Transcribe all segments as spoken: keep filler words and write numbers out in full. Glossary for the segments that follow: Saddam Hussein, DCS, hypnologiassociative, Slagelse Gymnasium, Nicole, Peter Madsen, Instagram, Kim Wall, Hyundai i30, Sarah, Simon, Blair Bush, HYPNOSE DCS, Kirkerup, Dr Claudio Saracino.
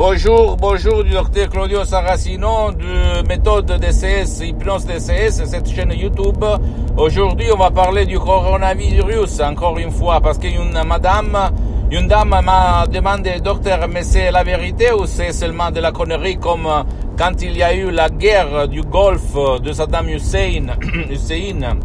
Bonjour, bonjour du docteur Claudio Saracino de méthode D C S, hypnose D C S, cette chaîne YouTube. Aujourd'hui, on va parler du coronavirus, encore une fois, parce qu'une madame, une dame m'a demandé, docteur, mais c'est la vérité ou c'est seulement de la connerie comme quand il y a eu la guerre du Golfe de Saddam Hussein, Hussein,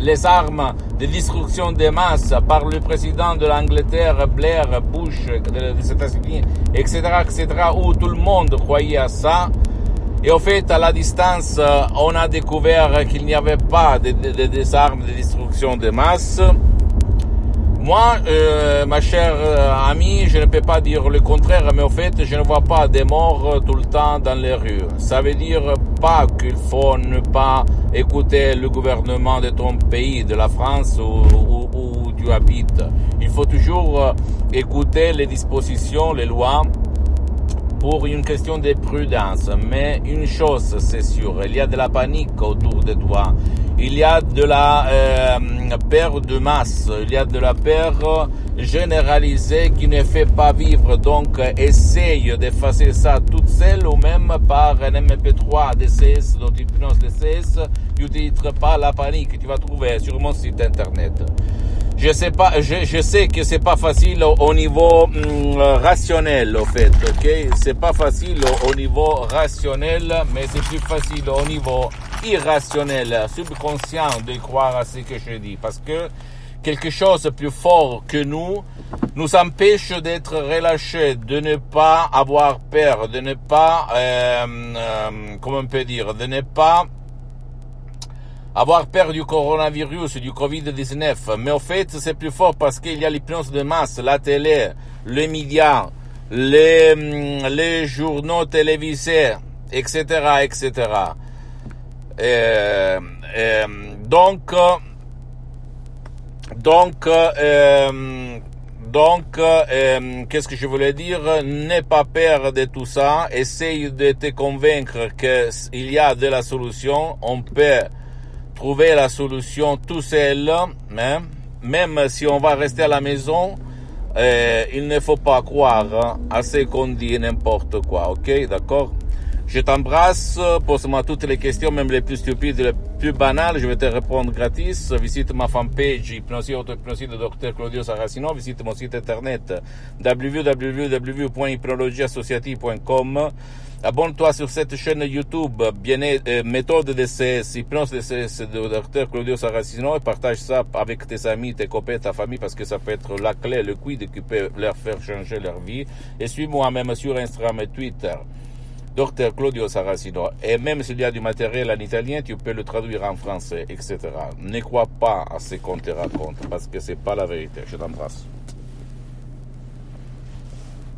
les armes de destruction de masse par le président de l'Angleterre, Blair Bush, des États-Unis, et cetera, et cetera, où tout le monde croyait à ça. Et au fait, à la distance, on a découvert qu'il n'y avait pas de, de, de, des armes de destruction de masse. Moi, euh, ma chère amie, je ne peux pas dire le contraire, mais au fait, je ne vois pas des morts tout le temps dans les rues. Ça veut dire pas qu'il faut ne pas écouter le gouvernement de ton pays, de la France ou, ou, ou où tu habites. Il faut toujours écouter les dispositions, les lois, pour une question de prudence. Mais une chose, c'est sûr, il y a de la panique autour de toi. Il y a de la euh, peur de masse, il y a de la peur généralisée qui ne fait pas vivre. Donc, essaye d'effacer ça toute seule ou même par un M P trois D C S, donc hypnose D C S, tu titres pas la panique, tu vas trouver sur mon site internet. Je sais pas, je, je sais que c'est pas facile au niveau mm, rationnel, au fait, ok? C'est pas facile au niveau rationnel, mais c'est plus facile au niveau irrationnel, subconscient de croire à ce que je dis, parce que quelque chose de plus fort que nous nous empêche d'être relâchés, de ne pas avoir peur, de ne pas, euh, euh, comment on peut dire, de ne pas avoir peur du coronavirus, du covid dix-neuf, mais au fait c'est plus fort parce qu'il y a l'hypnose de masse, la télé, les médias, les, les journaux télévisés, et cetera, et cetera. Euh, euh, donc, donc, euh, donc, euh, qu'est-ce que je voulais dire? N'aie pas peur de tout ça, essaye de te convaincre qu'il y a de la solution, on peut trouver la solution tout seul, hein? Même si on va rester à la maison, euh, il ne faut pas croire à ce qu'on dit n'importe quoi, ok? D'accord? Je t'embrasse, pose-moi toutes les questions, même les plus stupides, les plus banales, je vais te répondre gratis. Visite ma fanpage, hypnose auto-hypnose de docteur Claudio Saracino, visite mon site internet double-u double-u double-u point hypnologiassociative point com. Abonne-toi sur cette chaîne YouTube, bien, euh, méthode D C S, hypnose D C S de docteur Claudio Saracino et partage ça avec tes amis, tes copains, ta famille parce que ça peut être la clé, le quid qui peut leur faire changer leur vie. Et suis-moi même sur Instagram et Twitter, docteur Claudio Saracino. Et même s'il y a du matériel en italien, tu peux le traduire en français, et cetera. Ne crois pas à ce qu'on te raconte parce que c'est pas la vérité. Je t'embrasse.